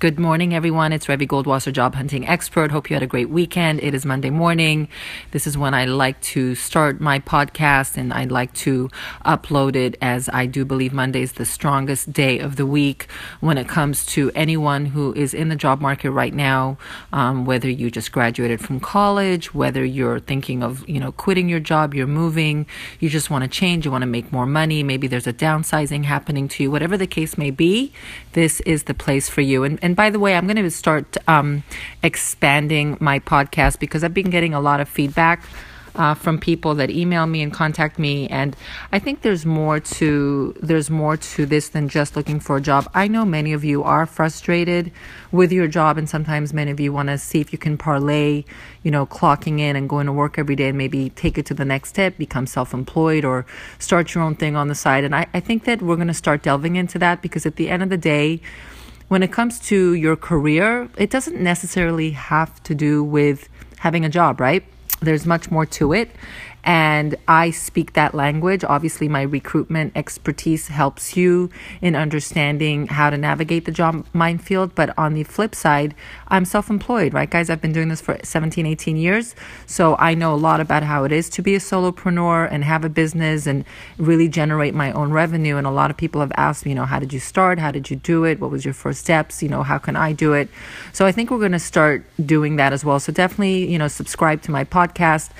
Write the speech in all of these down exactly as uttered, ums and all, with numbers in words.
Good morning, everyone. It's Revy Goldwasser, job hunting expert. Hope you had a great weekend. It is Monday morning. This is when I like to start my podcast, and I'd like to upload it, as I do believe Monday is the strongest day of the week when it comes to anyone who is in the job market right now, um, whether you just graduated from college, whether you're thinking of, you know, quitting your job, you're moving, you just want to change, you want to make more money, maybe there's a downsizing happening to you, whatever the case may be, this is the place for you. And, and And by the way, I'm going to start um, expanding my podcast because I've been getting a lot of feedback uh, from people that email me and contact me. And I think there's more to there's more to this than just looking for a job. I know many of you are frustrated with your job, and sometimes many of you want to see if you can parlay, you know, clocking in and going to work every day and maybe take it to the next step, become self-employed or start your own thing on the side. And I, I think that we're going to start delving into that because at the end of the day, when it comes to your career, it doesn't necessarily have to do with having a job, right? There's much more to it. And I speak that language. Obviously, my recruitment expertise helps you in understanding how to navigate the job minefield. But on the flip side, I'm self-employed, right, guys? I've been doing this for seventeen, eighteen years. So I know a lot about how it is to be a solopreneur and have a business and really generate my own revenue. And a lot of people have asked me, you know, how did you start? How did you do it? What was your first steps? You know, how can I do it? So I think we're going to start doing that as well. So definitely, you know, subscribe to my podcast.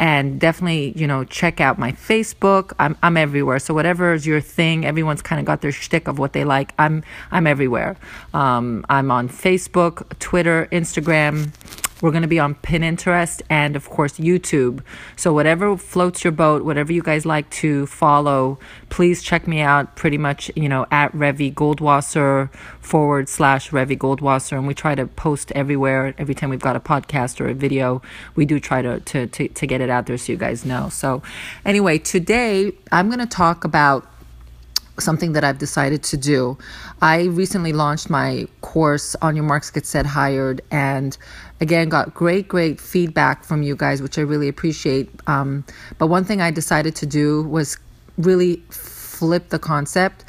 And definitely, you know, check out my Facebook. I'm I'm everywhere. So whatever is your thing, everyone's kind of got their shtick of what they like. I'm I'm everywhere. Um, I'm on Facebook, Twitter, Instagram. We're going to be on Pinterest and, of course, YouTube. So whatever floats your boat, whatever you guys like to follow, please check me out pretty much, you know, at Revy Goldwasser forward slash Revy Goldwasser. And we try to post everywhere. Every time we've got a podcast or a video, we do try to, to, to, to get it out there so you guys know. So anyway, today I'm going to talk about something that I've decided to do. I recently launched my course on Your Marks Get Set Hired, and again, got great, great feedback from you guys, which I really appreciate. Um, but one thing I decided to do was really flip the concept,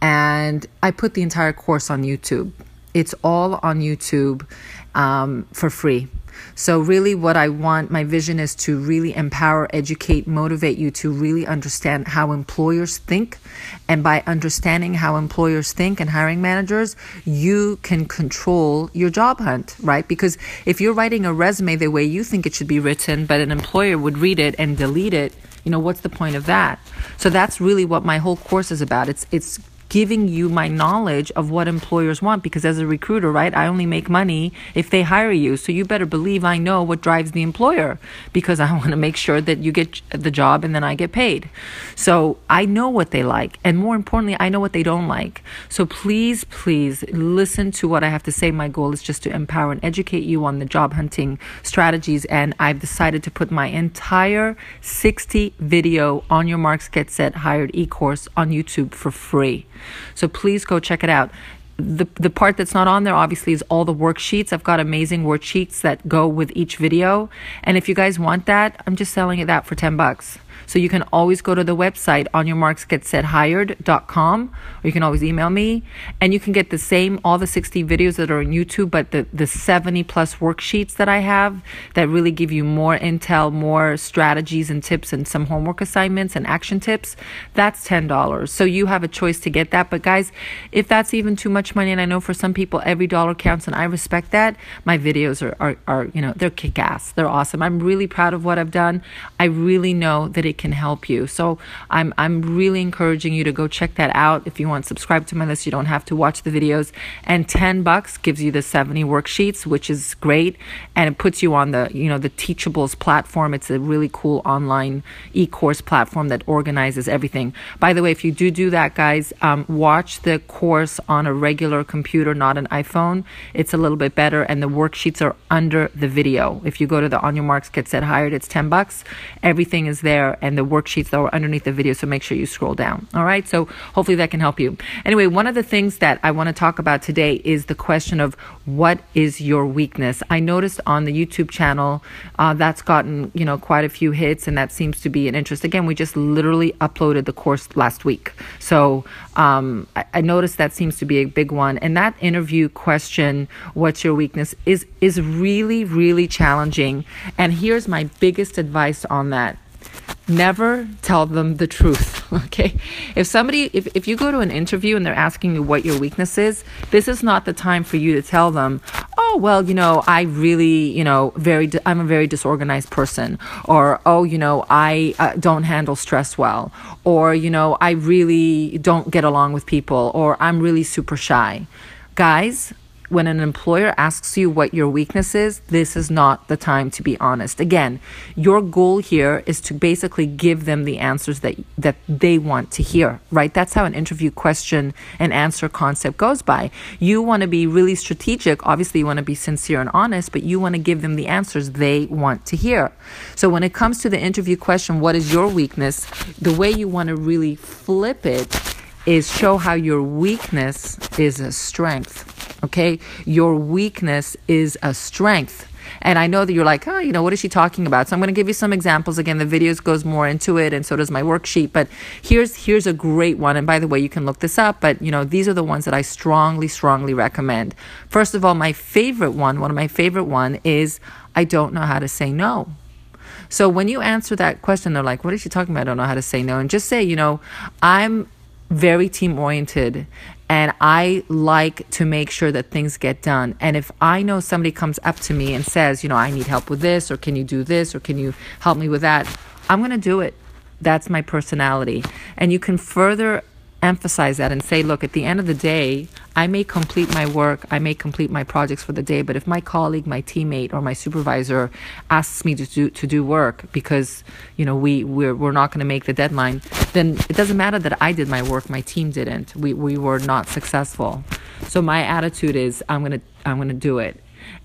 and I put the entire course on YouTube. It's all on YouTube um, for free. So really what I want, my vision is to really empower, educate, motivate you to really understand how employers think. And by understanding how employers think and hiring managers, you can control your job hunt, right? Because if you're writing a resume the way you think it should be written, but an employer would read it and delete it, you know, what's the point of that? So that's really what my whole course is about. It's it's giving you my knowledge of what employers want, because as a recruiter, right, I only make money if they hire you. So you better believe I know what drives the employer, because I want to make sure that you get the job and then I get paid. So I know what they like. And more importantly, I know what they don't like. So please, please listen to what I have to say. My goal is just to empower and educate you on the job hunting strategies. And I've decided to put my entire sixty video On Your Marks Get Set Hired e-course on YouTube for free. So please go check it out. The the part that's not on there, obviously, is all the worksheets. I've got amazing worksheets that go with each video. And if you guys want that, I'm just selling it that for ten bucks. So you can always go to the website, on your marks get set hired dot com, or you can always email me. And you can get the same, all the sixty videos that are on YouTube, but the, the seventy plus worksheets that I have that really give you more intel, more strategies and tips, and some homework assignments and action tips. That's ten dollars. So you have a choice to get that. But guys, if that's even too much money, and I know for some people every dollar counts, and I respect that, my videos are, are, are you know, they're kick-ass. They're awesome. I'm really proud of what I've done. I really know that it It can help you. So I'm I'm really encouraging you to go check that out. If you want, subscribe to my list. You don't have to watch the videos. And ten bucks gives you the seventy worksheets, which is great, and it puts you on the, you know, the Teachables platform. It's a really cool online e-course platform that organizes everything. By the way, if you do do that, guys, um, watch the course on a regular computer, not an iPhone. It's a little bit better, and the worksheets are under the video. If you go to the On Your Marks Get Set Hired, it's ten bucks. Everything is there. And and the worksheets that are underneath the video, so make sure you scroll down. All right, so hopefully that can help you. Anyway, one of the things that I want to talk about today is the question of what is your weakness? I noticed on the YouTube channel uh, that's gotten, you know, quite a few hits, and that seems to be an interest. Again, we just literally uploaded the course last week, so um, I, I noticed that seems to be a big one. And that interview question, what's your weakness, is is really, really challenging. And here's my biggest advice on that. Never tell them the truth, okay? If somebody, if, if you go to an interview and they're asking you what your weakness is, this is not the time for you to tell them, oh, well, you know, I really, you know, very, I'm a very disorganized person, or, oh, you know, I uh, don't handle stress well, or, you know, I really don't get along with people, or I'm really super shy. Guys, when an employer asks you what your weakness is, this is not the time to be honest. Again, your goal here is to basically give them the answers that that they want to hear, right? That's how an interview question and answer concept goes by. You want to be really strategic. Obviously, you want to be sincere and honest, but you want to give them the answers they want to hear. So when it comes to the interview question, what is your weakness? The way you want to really flip it is show how your weakness is a strength. Okay, your weakness is a strength. And I know that you're like, oh, you know, what is she talking about? So I'm going to give you some examples. Again, the videos goes more into it, and so does my worksheet. But here's here's a great one. And by the way, you can look this up. But, you know, these are the ones that I strongly, strongly recommend. First of all, my favorite one, one of my favorite one is, I don't know how to say no. So when you answer that question, they're like, what is she talking about? I don't know how to say no. And just say, you know, I'm very team-oriented, and I like to make sure that things get done. And if I know somebody comes up to me and says, you know, I need help with this, or can you do this, or can you help me with that, I'm going to do it. That's my personality. And you can further emphasize that and say, look, at the end of the day, I may complete my work, I may complete my projects for the day, but if my colleague, my teammate, or my supervisor asks me to do, to do work because, you know, we, we're, we're not going to make the deadline, then it doesn't matter that I did my work, my team didn't. We, we were not successful. So my attitude is, I'm going to, I'm going to do it.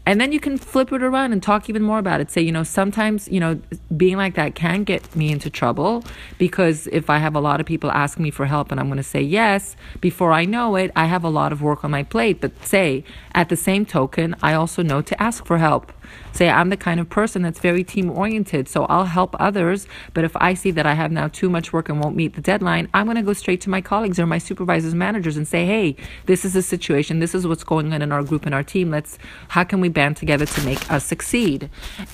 And then you can flip it around and talk even more about it. Say, you know, sometimes, you know, being like that can get me into trouble, because if I have a lot of people asking me for help and I'm going to say yes, before I know it, I have a lot of work on my plate. But say, at the same token, I also know to ask for help. Say, I'm the kind of person that's very team-oriented, so I'll help others. But if I see that I have now too much work and won't meet the deadline, I'm going to go straight to my colleagues or my supervisors, managers, and say, hey, this is the situation. This is what's going on in our group and our team. Let's, how can we band together to make us succeed?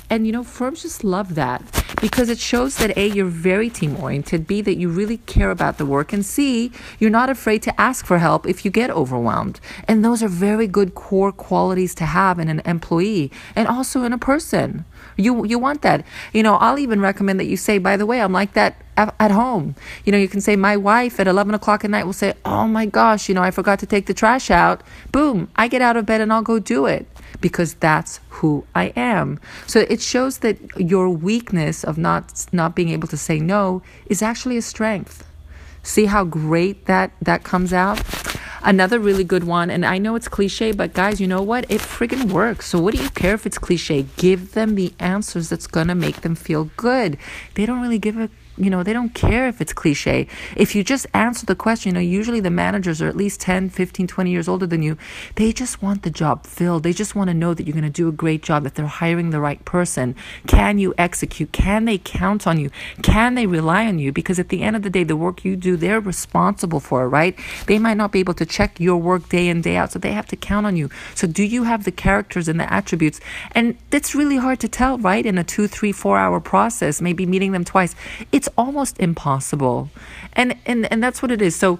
And, you know, firms just love that, because it shows that, A, you're very team-oriented, B, that you really care about the work, and C, you're not afraid to ask for help if you get overwhelmed. And those are very good core qualities to have in an employee, and also also in a person. You you want that. You know, I'll even recommend that you say, by the way, I'm like that at, at home. You know, you can say, my wife at eleven o'clock at night will say, oh my gosh, you know, I forgot to take the trash out. Boom, I get out of bed and I'll go do it, because that's who I am. So it shows that your weakness of not not being able to say no is actually a strength. See how great that that comes out? Another really good one, and I know it's cliche, but guys, you know what? It friggin' works. So what do you care if it's cliche? Give them the answers that's gonna make them feel good. They don't really give a, you know, they don't care if it's cliche. If you just answer the question, you know, usually the managers are at least ten, fifteen, twenty years older than you. They just want the job filled. They just want to know that you're gonna do a great job, that they're hiring the right person. Can you execute? Can they count on you? Can they rely on you? Because at the end of the day, the work you do, they're responsible for, right? They might not be able to check your work day in, day out, so they have to count on you. So do you have the characters and the attributes? And that's really hard to tell, right? In a two, three, four hour process, maybe meeting them twice, it's almost impossible. And and, and that's what it is. So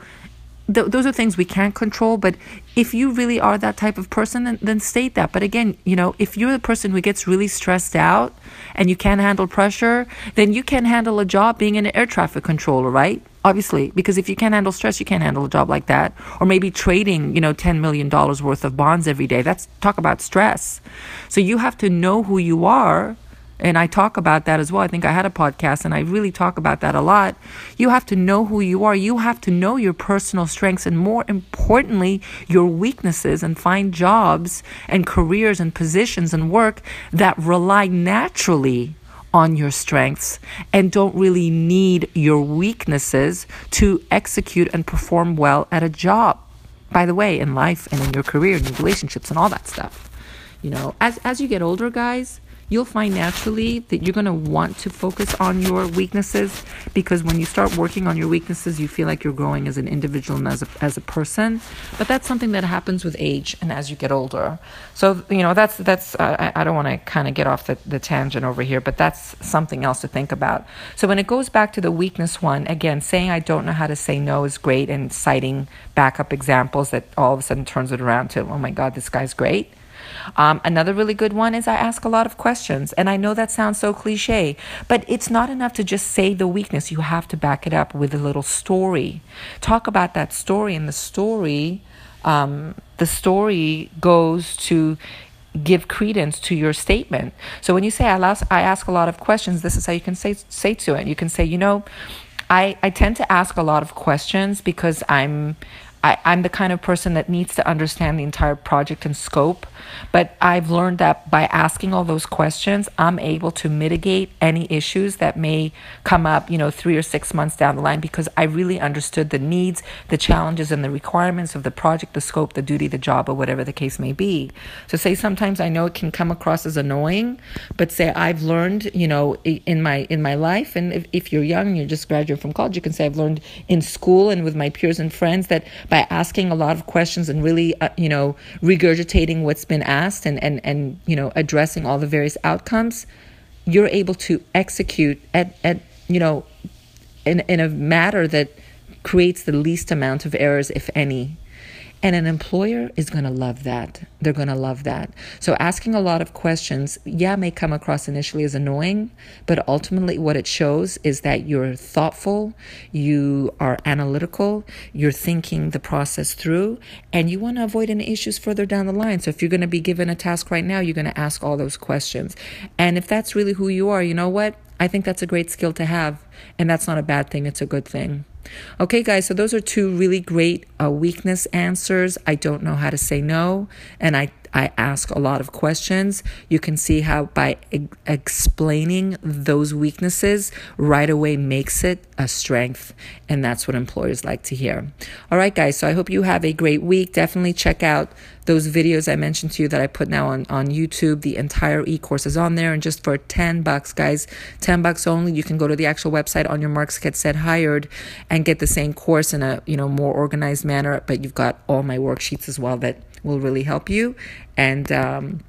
th- those are things we can't control, but if you really are that type of person, then, then state that. But again, you know, if you're the person who gets really stressed out and you can't handle pressure, then you can't handle a job being an air traffic controller, right? Obviously, because if you can't handle stress, you can't handle a job like that. Or maybe trading, you know, ten million dollars worth of bonds every day. That's, talk about stress. So you have to know who you are. And I talk about that as well. I think I had a podcast and I really talk about that a lot. You have to know who you are. You have to know your personal strengths, and more importantly, your weaknesses, and find jobs and careers and positions and work that rely naturally on your strengths and don't really need your weaknesses to execute and perform well at a job. By the way, in life and in your career and your relationships and all that stuff. You know, as as you get older, guys, you'll find naturally that you're going to want to focus on your weaknesses, because when you start working on your weaknesses, you feel like you're growing as an individual and as a, as a person. But that's something that happens with age and as you get older. So, you know, that's, that's uh, I, I don't want to kind of get off the, the tangent over here, but that's something else to think about. So when it goes back to the weakness one, again, saying I don't know how to say no is great, and citing backup examples that all of a sudden turns it around to, oh my God, this guy's great. Um, another really good one is I ask a lot of questions. And I know that sounds so cliche, but it's not enough to just say the weakness. You have to back it up with a little story. Talk about that story. And the story, um, the story goes to give credence to your statement. So when you say I ask, I ask a lot of questions, this is how you can say, say to it. You can say, you know, I, I tend to ask a lot of questions because I'm... I, I'm the kind of person that needs to understand the entire project and scope, but I've learned that by asking all those questions, I'm able to mitigate any issues that may come up, you know, three or six months down the line, because I really understood the needs, the challenges, and the requirements of the project, the scope, the duty, the job, or whatever the case may be. So say sometimes I know it can come across as annoying, but say I've learned, you know, in my in my life, and if, if you're young and you're just graduating from college, you can say I've learned in school and with my peers and friends that by asking a lot of questions and really, uh, you know, regurgitating what's been asked and, and, and, you know, addressing all the various outcomes, you're able to execute at, at you know, in, in a manner that creates the least amount of errors, if any. And an employer is going to love that. They're going to love that. So asking a lot of questions, yeah, may come across initially as annoying, but ultimately what it shows is that you're thoughtful, you are analytical, you're thinking the process through, and you want to avoid any issues further down the line. So if you're going to be given a task right now, you're going to ask all those questions. And if that's really who you are, you know what? I think that's a great skill to have, and that's not a bad thing. It's a good thing. Okay, guys, so those are two really great uh, weakness answers. I don't know how to say no, and I, I ask a lot of questions. You can see how by e- explaining those weaknesses right away makes it a strength, and that's what employers like to hear. All right, guys, so I hope you have a great week. Definitely check out those videos I mentioned to you that I put now on, on YouTube. The entire e-course is on there, and just for ten bucks, guys, ten bucks only, you can go to the actual website on Your Marks Get Set Hired and get the same course in a, you know, more organized manner, but you've got all my worksheets as well that will really help you. And um,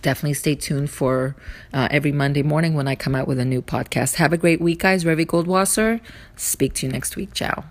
definitely stay tuned for uh, every Monday morning when I come out with a new podcast. Have a great week, guys. Revy Goldwasser. Speak to you next week. Ciao.